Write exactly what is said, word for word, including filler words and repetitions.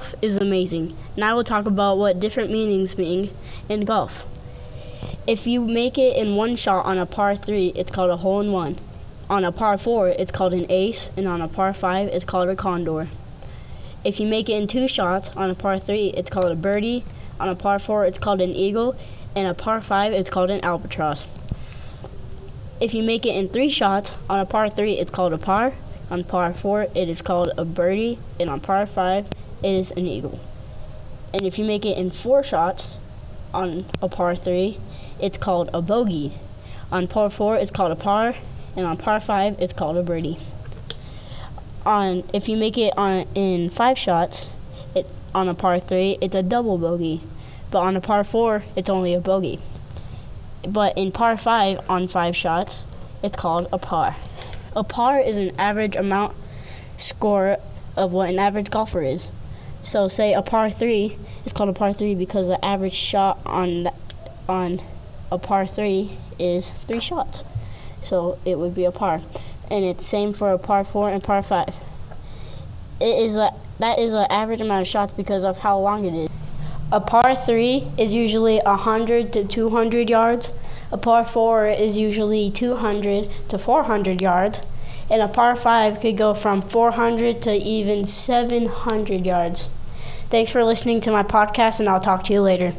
golf is amazing, and I will talk about what different meanings mean in golf. If you make it in one shot on a par three, it's called a hole-in-one. On a par four, it's called an ace, and on a par five, it's called a condor. If you make it in two shots on a par three, it's called a birdie. On a par four, it's called an eagle, and a par five, it's called an albatross. If you make it in three shots on a par three, it's called a par. On par four, it is called a birdie, and on par five, it is an eagle. And if you make it in four shots on a par three, it's called a bogey. On par four, it's called a par, and on par five, it's called a birdie. On if you make it on in five shots, it on a par three, it's a double bogey. But on a par four, it's only a bogey. But in par five, on five shots, it's called a par. A par is an average amount score of what an average golfer is. So say a par three is called a par three because the average shot on the, on a par three is three shots. So it would be a par. And it's same for a par four and par five. It is a, that is an average amount of shots because of how long it is. A par three is usually one hundred to two hundred yards. A par four is usually two hundred to four hundred yards. And a par five could go from four hundred to even seven hundred yards. Thanks for listening to my podcast, and I'll talk to you later.